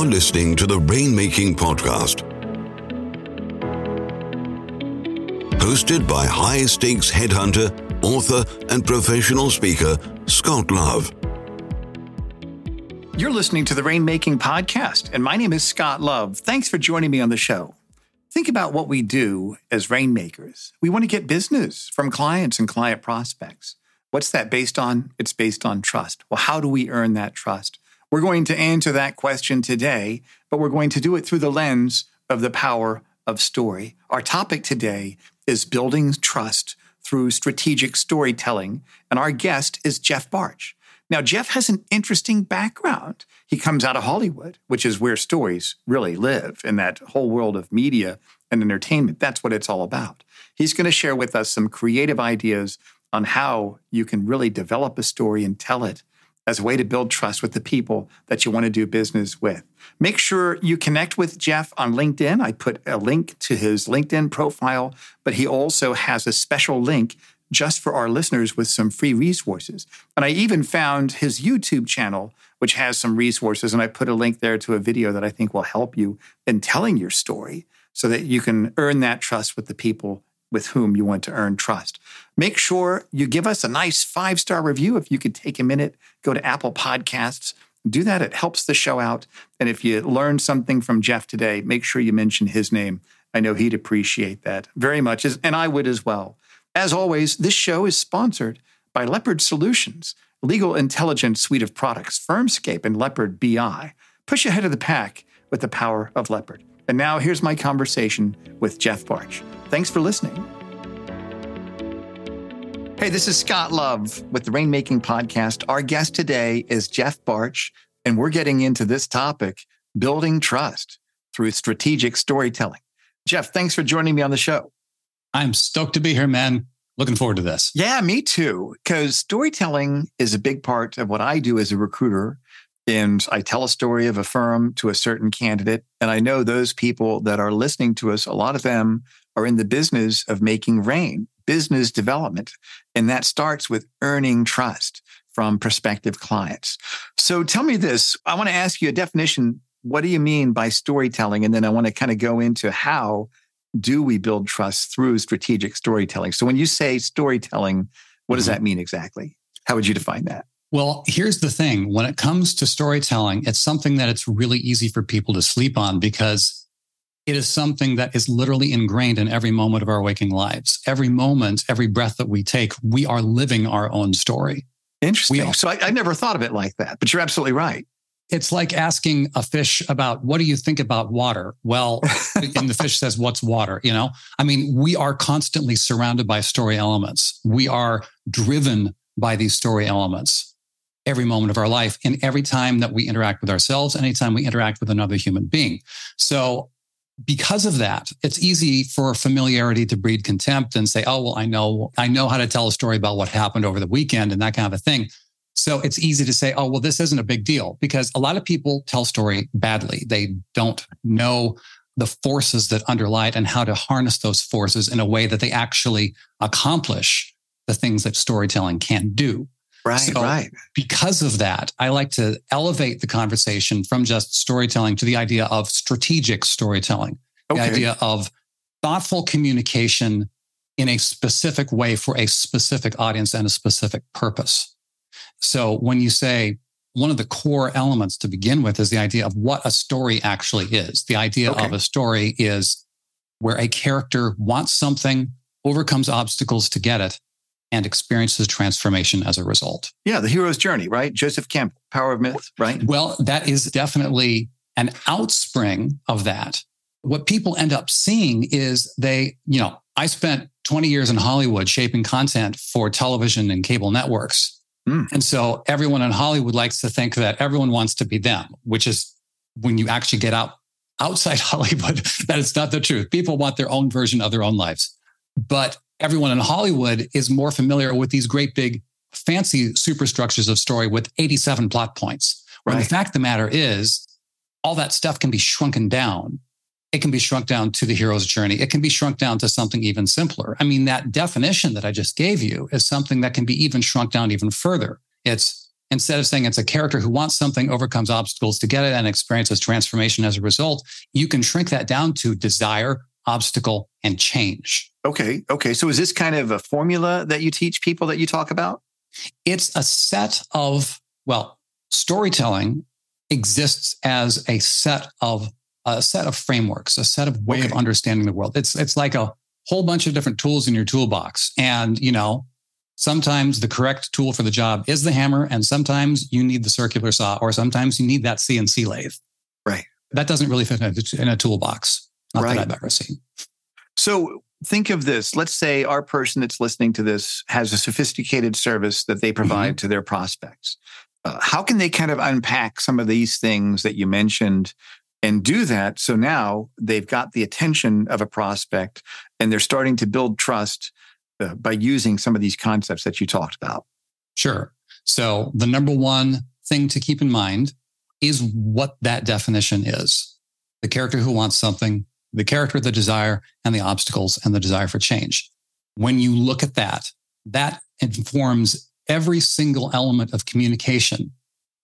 You're listening to The Rainmaking Podcast, hosted by high-stakes headhunter, author, and professional speaker, Scott Love. You're listening to The Rainmaking Podcast, and my name is Scott Love. Thanks for joining me on the show. Think about what we do as rainmakers. We want to get business from clients and client prospects. What's that based on? It's based on trust. Well, how do we earn that trust? We're going to answer that question today, but we're going to do it through the lens of the power of story. Our topic today is building trust through strategic storytelling, and our guest is Jeff Bartsch. Now, Jeff has an interesting background. He comes out of Hollywood, which is where stories really live, in that whole world of media and entertainment. That's what it's all about. He's going to share with us some creative ideas on how you can really develop a story and tell it as a way to build trust with the people that you want to do business with. Make sure you connect with Jeff on LinkedIn. I put a link to his LinkedIn profile, but he also has a special link just for our listeners with some free resources. And I even found his YouTube channel, which has some resources, and I put a link there to a video that I think will help you in telling your story so that you can earn that trust with the people with whom you want to earn trust. Make sure you give us a nice 5-star review. If you could take a minute, go to Apple Podcasts, do that. It helps the show out. And if you learned something from Jeff today, make sure you mention his name. I know he'd appreciate that very much, and I would as well. As always, this show is sponsored by Leopard Solutions, legal intelligence suite of products, Firmscape and Leopard BI. Push ahead of the pack with the power of Leopard. And now here's my conversation with Jeff Bartsch. Thanks for listening. Hey, this is Scott Love with the Rainmaking Podcast. Our guest today is Jeff Bartsch, and we're getting into this topic, building trust through strategic storytelling. Jeff, thanks for joining me on the show. I'm stoked to be here, man. Looking forward to this. Yeah, me too, because storytelling is a big part of what I do as a recruiter. And I tell a story of a firm to a certain candidate. And I know those people that are listening to us, a lot of them are in the business of making rain, business development. And that starts with earning trust from prospective clients. So tell me this. I want to ask you a definition. What do you mean by storytelling? And then I want to kind of go into how do we build trust through strategic storytelling? So when you say storytelling, what does that mean exactly? How would you define that? Well, here's the thing. When it comes to storytelling, it's something that it's really easy for people to sleep on because it is something that is literally ingrained in every moment of our waking lives. Every moment, every breath that we take, we are living our own story. Interesting. So I never thought of it like that, but you're absolutely right. It's like asking a fish about, what do you think about water? Well, and the fish says, what's water? You know, I mean, we are constantly surrounded by story elements. We are driven by these story elements every moment of our life and every time that we interact with ourselves, anytime we interact with another human being. So because of that, it's easy for familiarity to breed contempt and say, oh, well, I know how to tell a story about what happened over the weekend and that kind of a thing. So it's easy to say, oh, well, this isn't a big deal because a lot of people tell story badly. They don't know the forces that underlie it and how to harness those forces in a way that they actually accomplish the things that storytelling can do. Right. Because of that, I like to elevate the conversation from just storytelling to the idea of strategic storytelling, the idea of thoughtful communication in a specific way for a specific audience and a specific purpose. So when you say one of the core elements to begin with is the idea of what a story actually is. The idea of a story is where a character wants something, overcomes obstacles to get it, and experiences transformation as a result. Yeah, the hero's journey, right? Joseph Campbell, Power of Myth, right? Well, that is definitely an outspring of that. What people end up seeing is they, you know, I spent 20 years in Hollywood shaping content for television and cable networks. And so everyone in Hollywood likes to think that everyone wants to be them, which is when you actually get outside Hollywood, that it's not the truth. People want their own version of their own lives. But everyone in Hollywood is more familiar with these great big fancy superstructures of story with 87 plot points. When the fact of the matter is, all that stuff can be shrunken down. It can be shrunk down to the hero's journey. It can be shrunk down to something even simpler. I mean, that definition that I just gave you is something that can be even shrunk down even further. It's Instead of saying it's a character who wants something, overcomes obstacles to get it, and experiences transformation as a result, you can shrink that down to desire, obstacle, and change. Okay. So is this kind of a formula that you teach people, that you talk about? It's a set of, storytelling exists as a set of frameworks, a set of way of understanding the world. It's like a whole bunch of different tools in your toolbox. And, sometimes the correct tool for the job is the hammer, and sometimes you need the circular saw, or sometimes you need that CNC lathe. Right. That doesn't really fit in a toolbox. Not that I've ever seen. So think of this. Let's say our person that's listening to this has a sophisticated service that they provide to their prospects. How can they kind of unpack some of these things that you mentioned and do that? So now they've got the attention of a prospect, and they're starting to build trust by using some of these concepts that you talked about. Sure. So the number one thing to keep in mind is what that definition is. The character who wants something, the character, the desire, and the obstacles, and the desire for change. When you look at that, that informs every single element of communication.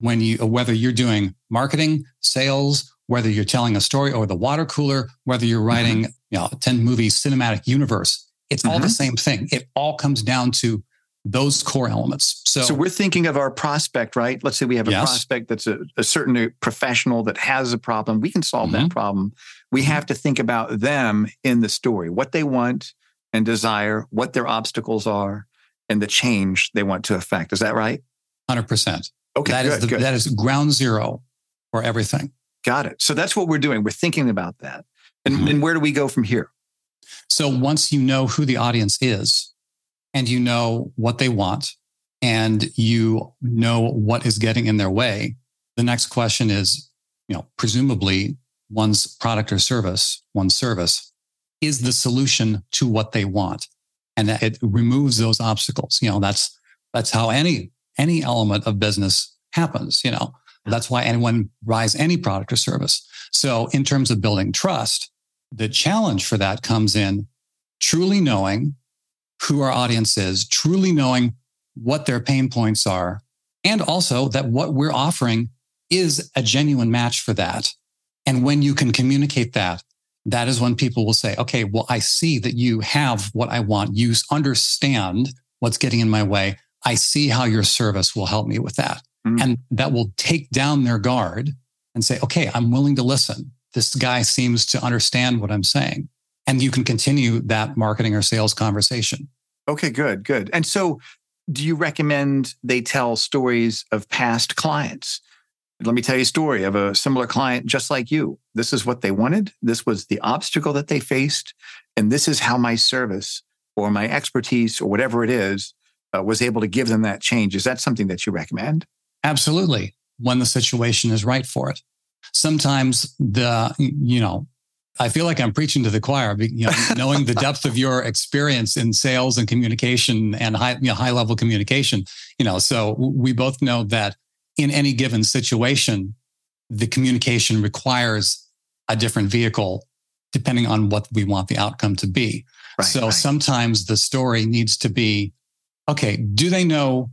Whether you're doing marketing, sales, whether you're telling a story over the water cooler, whether you're writing, a 10-movie cinematic universe, it's all the same thing. It all comes down to those core elements. So we're thinking of our prospect, right? Let's say we have a prospect that's a certain professional that has a problem. We can solve that problem. We have to think about them in the story, what they want and desire, what their obstacles are, and the change they want to effect. Is that right? 100%. Okay, good. That is ground zero for everything. Got it. So that's what we're doing. We're thinking about that. And where do we go from here? So once you know who the audience is, and you know what they want, and you know what is getting in their way, the next question is, presumably one's product or service, one's service is the solution to what they want. And that it removes those obstacles. That's how any element of business happens. That's why anyone buys any product or service. So in terms of building trust, the challenge for that comes in truly knowing who our audience is, truly knowing what their pain points are, and also that what we're offering is a genuine match for that. And when you can communicate that, that is when people will say, okay, I see that you have what I want. You understand what's getting in my way. I see how your service will help me with that. And that will take down their guard and say, okay, I'm willing to listen. This guy seems to understand what I'm saying. And you can continue that marketing or sales conversation. Okay, good. And so do you recommend they tell stories of past clients? Let me tell you a story of a similar client just like you. This is what they wanted. This was the obstacle that they faced. And this is how my service or my expertise or whatever it is was able to give them that change. Is that something that you recommend? Absolutely. When the situation is right for it. Sometimes I feel like I'm preaching to the choir, knowing the depth of your experience in sales and communication and high level communication, so we both know that in any given situation, the communication requires a different vehicle depending on what we want the outcome to be. Right, so sometimes the story needs to be, okay, do they know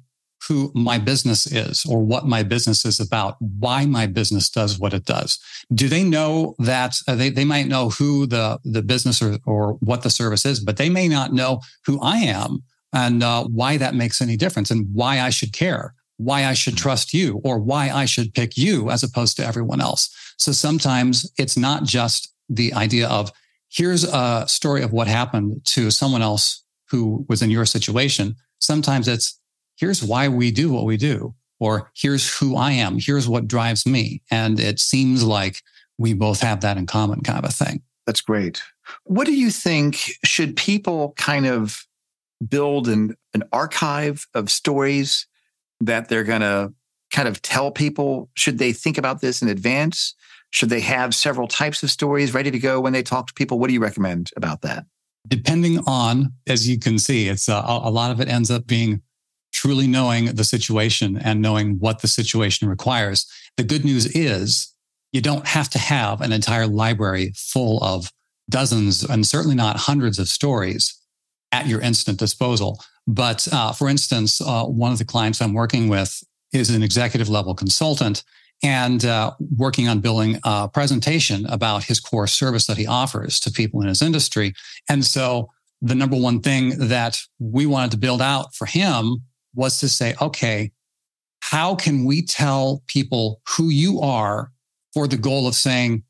who my business is or what my business is about, why my business does what it does? Do they know that they might know who the business or what the service is, but they may not know who I am and why that makes any difference and why I should care, why I should trust you, or why I should pick you as opposed to everyone else. So sometimes it's not just the idea of here's a story of what happened to someone else who was in your situation. Sometimes it's, here's why we do what we do, or here's who I am, here's what drives me. And it seems like we both have that in common kind of a thing. That's great. What do you think, should people kind of build an archive of stories that they're going to kind of tell people? Should they think about this in advance? Should they have several types of stories ready to go when they talk to people? What do you recommend about that? Depending on, as you can see, it's a lot of it ends up being truly knowing the situation and knowing what the situation requires. The good news is you don't have to have an entire library full of dozens and certainly not hundreds of stories at your instant disposal. But for instance, one of the clients I'm working with is an executive level consultant and working on building a presentation about his core service that he offers to people in his industry. And so the number one thing that we wanted to build out for him was to say, okay, how can we tell people who you are for the goal of saying,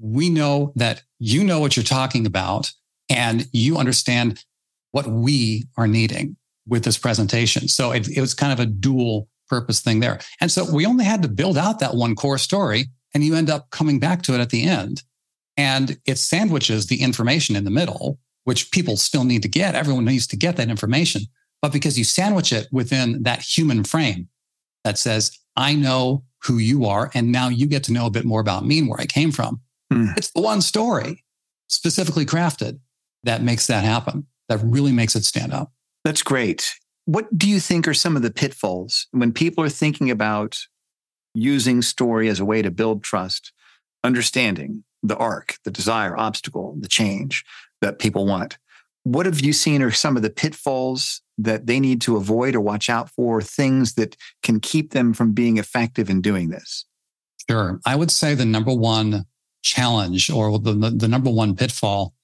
we know that you know what you're talking about and you understand what we are needing with this presentation. So it was kind of a dual purpose thing there. And so we only had to build out that one core story, and you end up coming back to it at the end. And it sandwiches the information in the middle, which people still need to get. Everyone needs to get that information. But because you sandwich it within that human frame that says, I know who you are, and now you get to know a bit more about me and where I came from. It's the one story specifically crafted that makes that happen, that really makes it stand out. That's great. What do you think are some of the pitfalls when people are thinking about using story as a way to build trust, understanding the arc, the desire, obstacle, the change that people want? What have you seen are some of the pitfalls that they need to avoid or watch out for, things that can keep them from being effective in doing this? Sure. I would say the number one challenge or the number one pitfall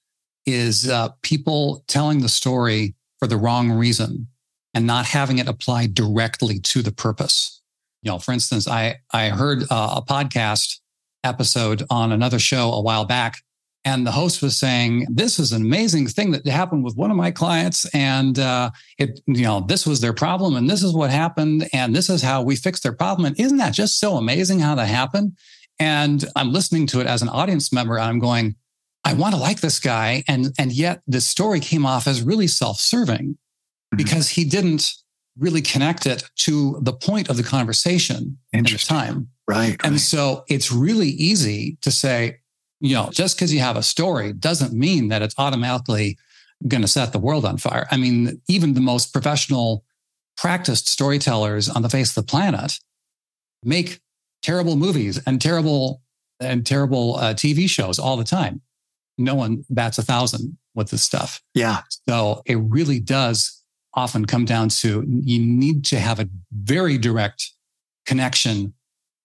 is people telling the story for the wrong reason and not having it apply directly to the purpose. You know, for instance, I heard a podcast episode on another show a while back, and the host was saying, this is an amazing thing that happened with one of my clients, and this was their problem, and this is what happened, and this is how we fixed their problem. And isn't that just so amazing how that happened? And I'm listening to it as an audience member, and I'm going, I want to like this guy. And yet the story came off as really self-serving because he didn't really connect it to the point of the conversation at the time. Right. And so it's really easy to say, you know, just because you have a story doesn't mean that it's automatically going to set the world on fire. I mean, even the most professional, practiced storytellers on the face of the planet make terrible movies and terrible TV shows all the time. No one bats 1,000 with this stuff. Yeah. So it really does often come down to you need to have a very direct connection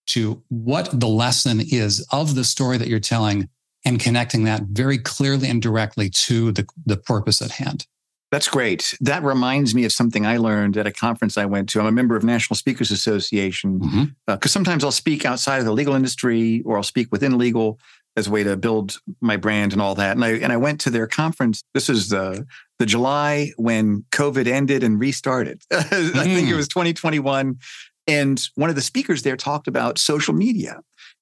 to what the lesson is of the story that you're telling and connecting that very clearly and directly to the purpose at hand. That's great. That reminds me of something I learned at a conference I went to. I'm a member of National Speakers Association because sometimes I'll speak outside of the legal industry or I'll speak within legal as a way to build my brand and all that. And I went to their conference. This is the July when COVID ended and restarted. I think it was 2021. And one of the speakers there talked about social media.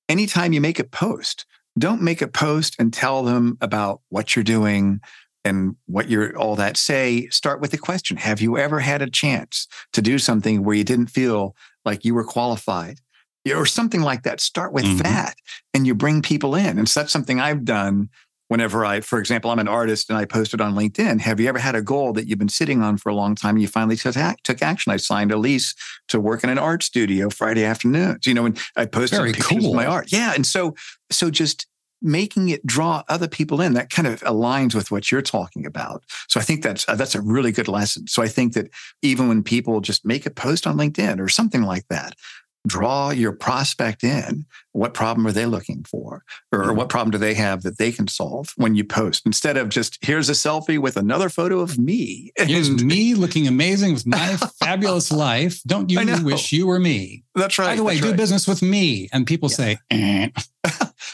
Anytime you make a post, don't make a post and tell them about what you're doing and what you're all that. Say, start with the question. Have you ever had a chance to do something where you didn't feel like you were qualified? Or something like that. Start with that and you bring people in. And so that's something I've done whenever for example, I'm an artist and I posted on LinkedIn, have you ever had a goal that you've been sitting on for a long time and you finally took action? I signed a lease to work in an art studio Friday afternoons, and I posted pictures of my art. Yeah. And so just making it draw other people in, that kind of aligns with what you're talking about. So I think that's a really good lesson. So I think that even when people just make a post on LinkedIn or something like that, draw your prospect in. What problem are they looking for? Or what problem do they have that they can solve when you post? Instead of just, here's a selfie with another photo of me. Here's me looking amazing with my fabulous life. Don't you wish you were me? That's right. By the way, do business with me. And people say, eh.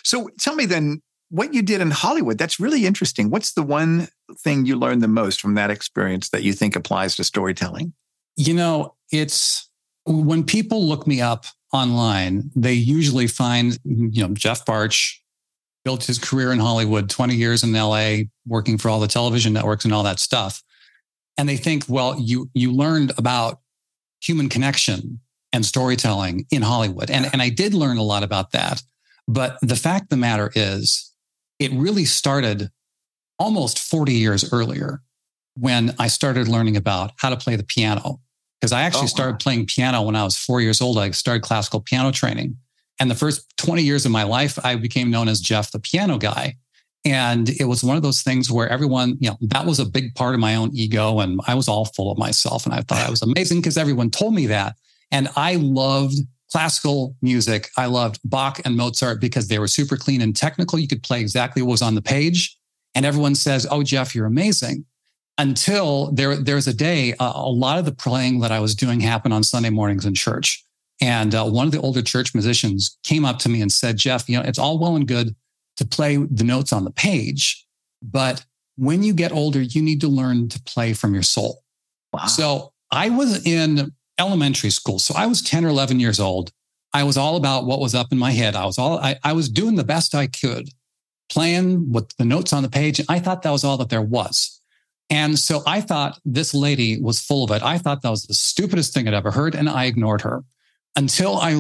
So tell me then, what you did in Hollywood, that's really interesting. What's the one thing you learned the most from that experience that you think applies to storytelling? It's... when people look me up online, they usually find, Jeff Bartsch built his career in Hollywood, 20 years in LA, working for all the television networks and all that stuff. And they think, well, you learned about human connection and storytelling in Hollywood. And I did learn a lot about that. But the fact of the matter is, it really started almost 40 years earlier when I started learning about how to play the piano. Because I actually started playing piano when I was 4 years old. I started classical piano training. And the first 20 years of my life, I became known as Jeff the Piano Guy. And it was one of those things where everyone, that was a big part of my own ego. And I was all full of myself. And I thought I was amazing because everyone told me that. And I loved classical music. I loved Bach and Mozart because they were super clean and technical. You could play exactly what was on the page. And everyone says, oh, Jeff, you're amazing. Until there's a day, a lot of the playing that I was doing happened on Sunday mornings in church. And one of the older church musicians came up to me and said, Jeff, you know, it's all well and good to play the notes on the page, but when you get older, you need to learn to play from your soul. Wow. So I was in elementary school. So I was 10 or 11 years old. I was all about what was up in my head. I was doing the best I could, playing with the notes on the page. I thought that was all that there was. And so I thought this lady was full of it. I thought that was the stupidest thing I'd ever heard, and I ignored her until I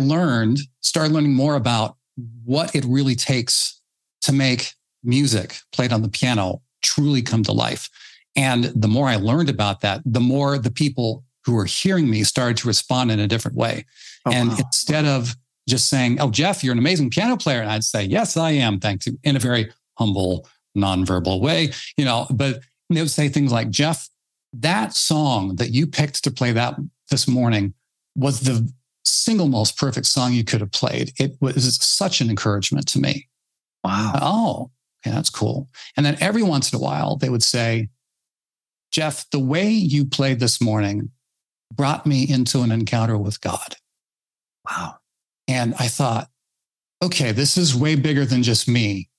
started learning more about what it really takes to make music played on the piano truly come to life. And the more I learned about that, the more the people who were hearing me started to respond in a different way. Oh, and wow. Instead of just saying, oh, Jeff, you're an amazing piano player. And I'd say, yes, I am. Thanks. In a very humble, nonverbal way, you know, but they would say things like, Jeff, that song that you picked to play that this morning was the single most perfect song you could have played. It was such an encouragement to me. Wow. Oh, yeah, that's cool. And then every once in a while, they would say, Jeff, the way you played this morning brought me into an encounter with God. Wow. And I thought, okay, this is way bigger than just me.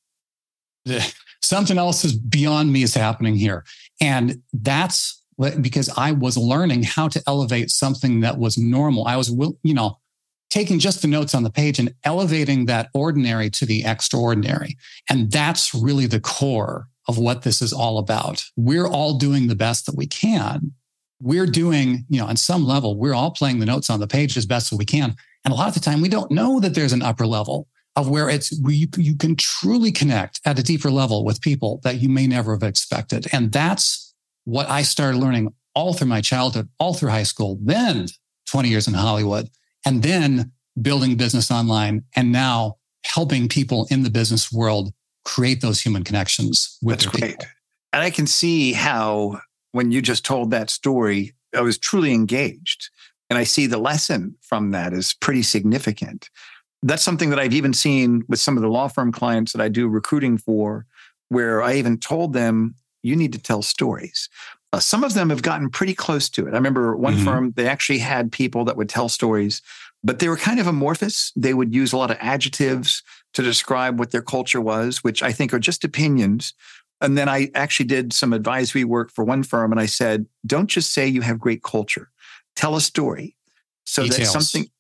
Something else is beyond me is happening here. And that's because I was learning how to elevate something that was normal. I was, you know, taking just the notes on the page and elevating that ordinary to the extraordinary. And that's really the core of what this is all about. We're all doing the best that we can. We're doing, you know, on some level, we're all playing the notes on the page as best as we can. And a lot of the time, we don't know that there's an upper level of where you can truly connect at a deeper level with people that you may never have expected. And that's what I started learning all through my childhood, all through high school, then 20 years in Hollywood, and then building business online, and now helping people in the business world create those human connections with their people. That's great. And I can see how, when you just told that story, I was truly engaged. And I see the lesson from that is pretty significant. That's something that I've even seen with some of the law firm clients that I do recruiting for, where I even told them, you need to tell stories. Some of them have gotten pretty close to it. I remember one firm, they actually had people that would tell stories, but they were kind of amorphous. They would use a lot of adjectives to describe what their culture was, which I think are just opinions. And then I actually did some advisory work for one firm, and I said, don't just say you have great culture. Tell a story. So that's something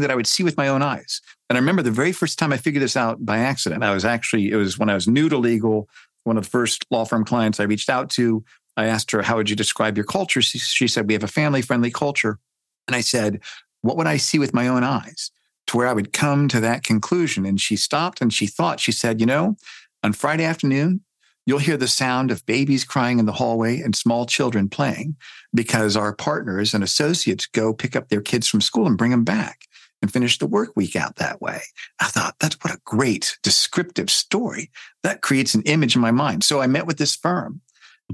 that I would see with my own eyes. And I remember the very first time I figured this out by accident, it was when I was new to legal, one of the first law firm clients I reached out to. I asked her, how would you describe your culture? She said, we have a family-friendly culture. And I said, what would I see with my own eyes to where I would come to that conclusion? And she stopped and she thought, she said, you know, on Friday afternoon, you'll hear the sound of babies crying in the hallway and small children playing because our partners and associates go pick up their kids from school and bring them back and finish the work week out that way. I thought, that's what a great descriptive story. That creates an image in my mind. So I met with this firm.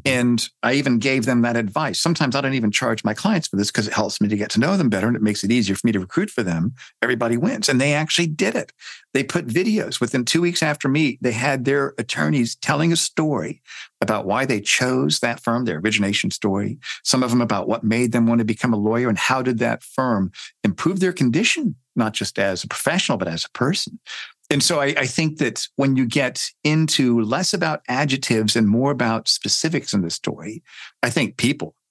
And I even gave them that advice. Sometimes I don't even charge my clients for this because it helps me to get to know them better and it makes it easier for me to recruit for them. Everybody wins. And they actually did it. They put videos within 2 weeks after me. They had their attorneys telling a story about why they chose that firm, their origination story. Some of them about what made them want to become a lawyer and how did that firm improve their condition, not just as a professional, but as a person. And so I think that when you get into less about adjectives and more about specifics in the story, I think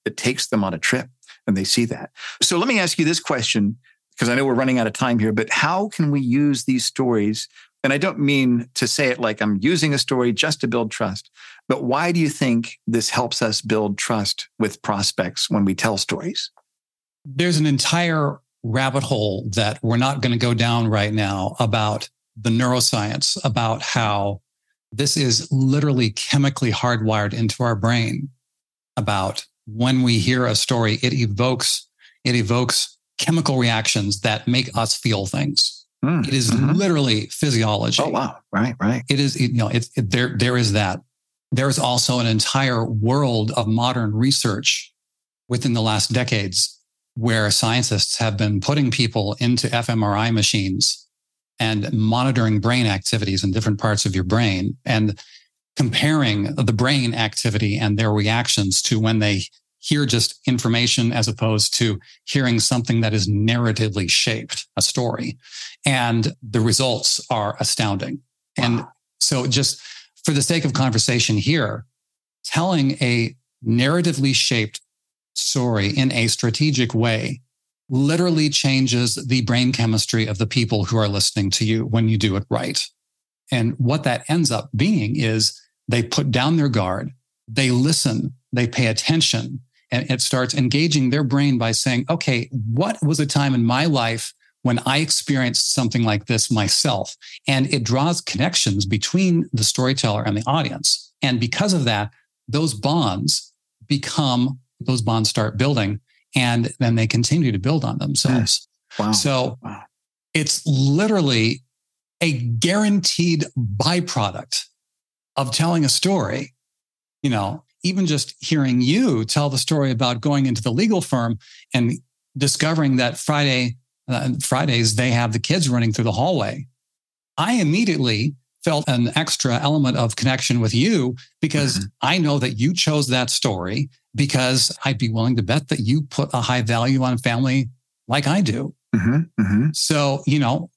it takes them on a trip and they see that. So let me ask you this question, because I know we're running out of time here, but how can we use these stories? And I don't mean to say it like I'm using a story just to build trust, but why do you think this helps us build trust with prospects when we tell stories? There's an entire rabbit hole that we're not going to go down right now about the neuroscience, about how this is literally chemically hardwired into our brain, about when we hear a story, it evokes chemical reactions that make us feel things. It is literally physiology. Oh, wow. Right. It is, you know, there is that. There is also an entire world of modern research within the last decades where scientists have been putting people into fMRI machines and monitoring brain activities in different parts of your brain and comparing the brain activity and their reactions to when they hear just information as opposed to hearing something that is narratively shaped, a story. And the results are astounding. Wow. And so just for the sake of conversation here, telling a narratively shaped story in a strategic way literally changes the brain chemistry of the people who are listening to you when you do it right. And what that ends up being is they put down their guard, they listen, they pay attention, and it starts engaging their brain by saying, okay, what was a time in my life when I experienced something like this myself? And it draws connections between the storyteller and the audience. And because of that, those bonds start building, and then they continue to build on themselves. Wow. So it's literally a guaranteed byproduct of telling a story. You know, even just hearing you tell the story about going into the legal firm and discovering that Fridays, they have the kids running through the hallway. I immediately felt an extra element of connection with you because I know that you chose that story because I'd be willing to bet that you put a high value on family like I do. Mm-hmm. Mm-hmm. So, you know,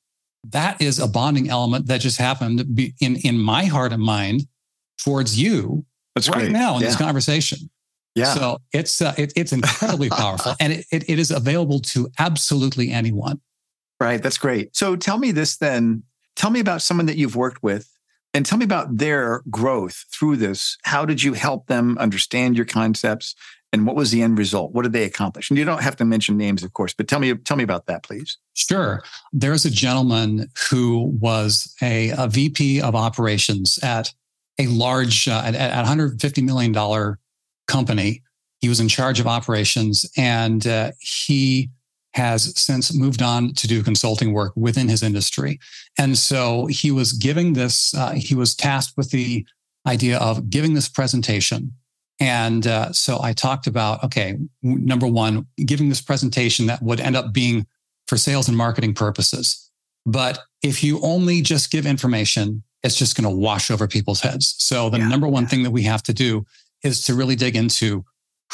that is a bonding element that just happened in my heart and mind towards you. That's right. Great. Now in this conversation. Yeah. So it's incredibly powerful, and it is available to absolutely anyone. Right. That's great. So tell me this then. Tell me about someone that you've worked with and tell me about their growth through this. How did you help them understand your concepts, and what was the end result? What did they accomplish? And you don't have to mention names, of course, but tell me about that, please. Sure. There's a gentleman who was a VP of operations at a large, at $150 million company. He was in charge of operations, and he has since moved on to do consulting work within his industry. And so he was giving this, he was tasked with the idea of giving this presentation. And so I talked about, okay, number one, giving this presentation that would end up being for sales and marketing purposes. But if you only just give information, it's just going to wash over people's heads. So the number one thing that we have to do is to really dig into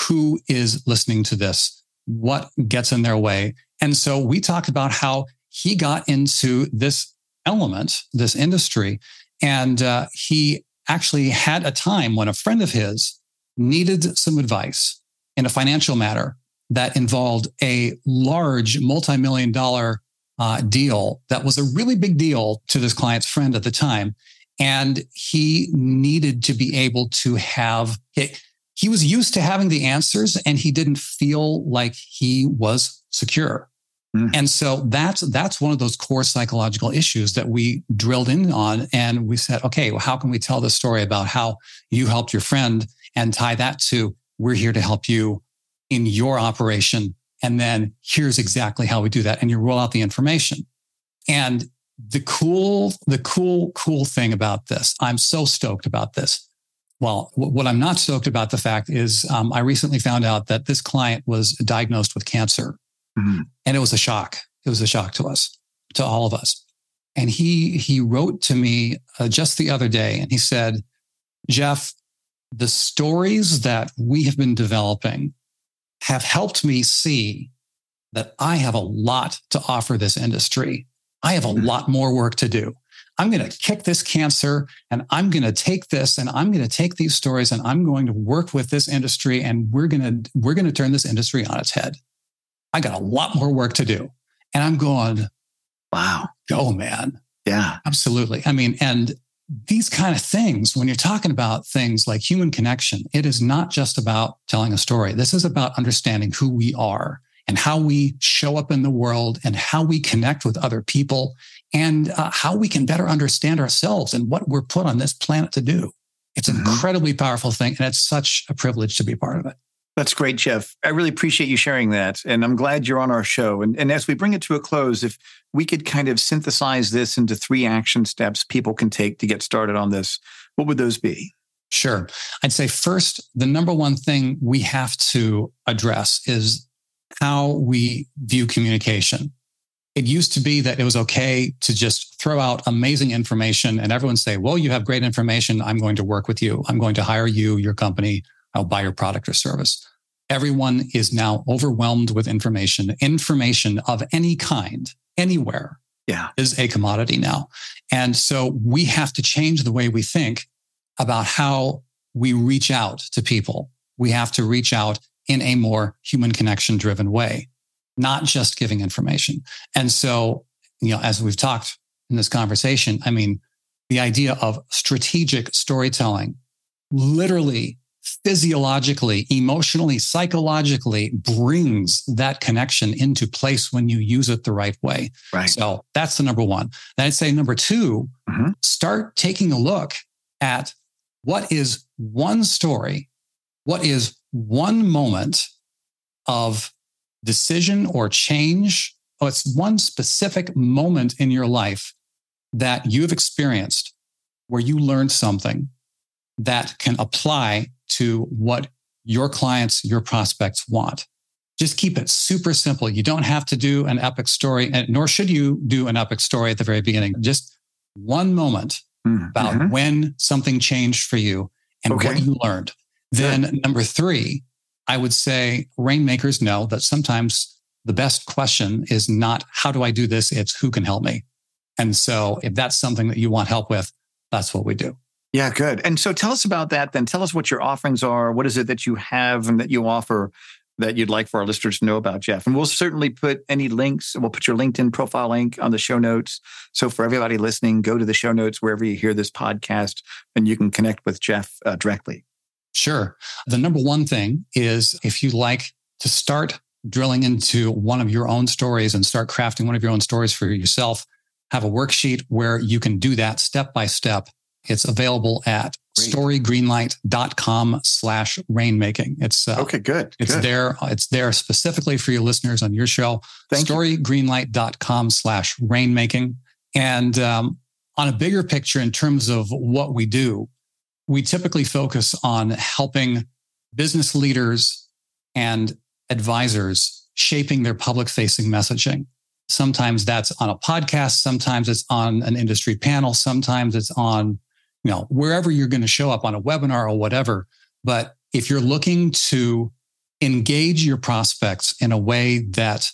who is listening to this. What gets in their way. And so we talked about how he got into this element, this industry, and he actually had a time when a friend of his needed some advice in a financial matter that involved a large multi-million-dollar deal that was a really big deal to this client's friend at the time. And he needed to be able to have it. He was used to having the answers, and he didn't feel like he was secure. Mm. And so that's one of those core psychological issues that we drilled in on. And we said, okay, well, how can we tell the story about how you helped your friend and tie that to, we're here to help you in your operation. And then here's exactly how we do that. And you roll out the information. And the cool thing about this, I'm so stoked about this. Well, what I'm not stoked about the fact is I recently found out that this client was diagnosed with cancer. Mm-hmm. And it was a shock. It was a shock to us, to all of us. And he wrote to me just the other day, and he said, Jeff, the stories that we have been developing have helped me see that I have a lot to offer this industry. I have a lot more work to do. I'm going to kick this cancer, and I'm going to take this, and I'm going to take these stories, and I'm going to work with this industry, and we're going to turn this industry on its head. I got a lot more work to do. And I'm going, wow, go, man. Yeah, absolutely. I mean, and these kind of things, when you're talking about things like human connection, it is not just about telling a story. This is about understanding who we are and how we show up in the world and how we connect with other people, and how we can better understand ourselves and what we're put on this planet to do. It's an incredibly powerful thing, and it's such a privilege to be part of it. That's great, Jeff. I really appreciate you sharing that, and I'm glad you're on our show. And as we bring it to a close, if we could kind of synthesize this into 3 action steps people can take to get started on this, what would those be? Sure. I'd say first, the number one thing we have to address is how we view communication. It used to be that it was okay to just throw out amazing information and everyone say, well, you have great information. I'm going to work with you. I'm going to hire you, your company. I'll buy your product or service. Everyone is now overwhelmed with information. Information of any kind, anywhere, is a commodity now. And so we have to change the way we think about how we reach out to people. We have to reach out in a more human connection-driven way, not just giving information. And so, you know, as we've talked in this conversation, I mean, the idea of strategic storytelling, literally, physiologically, emotionally, psychologically brings that connection into place when you use it the right way. Right. So that's the number one. Then I'd say number two, start taking a look at what is one story, what is one moment of decision or change. Oh, it's one specific moment in your life that you've experienced where you learned something that can apply to what your clients, your prospects want. Just keep it super simple. You don't have to do an epic story, and nor should you do an epic story at the very beginning. Just one moment about when something changed for you and what you learned. Then number three, I would say rainmakers know that sometimes the best question is not, how do I do this? It's who can help me. And so if that's something that you want help with, that's what we do. Yeah, good. And so tell us about that then. Tell us what your offerings are. What is it that you have and that you offer that you'd like for our listeners to know about, Jeff? And we'll certainly put any links. We'll put your LinkedIn profile link on the show notes. So for everybody listening, go to the show notes wherever you hear this podcast and you can connect with Jeff directly. Sure. The number one thing is if you like to start drilling into one of your own stories and start crafting one of your own stories for yourself, have a worksheet where you can do that step by step. It's available at storygreenlight.com/rainmaking. It's good. It's good. It's there specifically for your listeners on your show. Storygreenlight.com/rainmaking. And on a bigger picture, in terms of what we do, we typically focus on helping business leaders and advisors shaping their public-facing messaging. Sometimes that's on a podcast. Sometimes it's on an industry panel. Sometimes it's on, you know, wherever you're going to show up on a webinar or whatever. But if you're looking to engage your prospects in a way that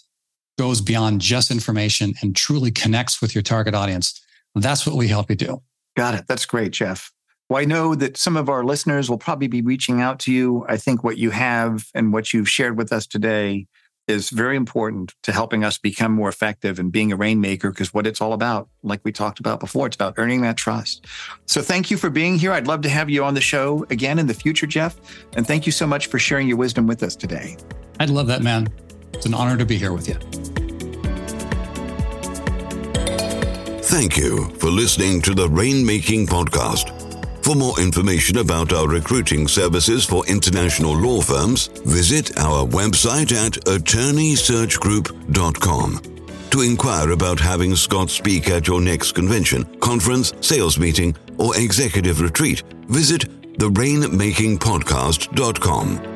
goes beyond just information and truly connects with your target audience, that's what we help you do. Got it. That's great, Jeff. Well, I know that some of our listeners will probably be reaching out to you. I think what you have and what you've shared with us today is very important to helping us become more effective and being a rainmaker, because what it's all about, like we talked about before, it's about earning that trust. So thank you for being here. I'd love to have you on the show again in the future, Jeff. And thank you so much for sharing your wisdom with us today. I'd love that, man. It's an honor to be here with you. Thank you for listening to the Rainmaking Podcast. For more information about our recruiting services for international law firms, visit our website at attorneysearchgroup.com. To inquire about having Scott speak at your next convention, conference, sales meeting, or executive retreat, visit therainmakingpodcast.com.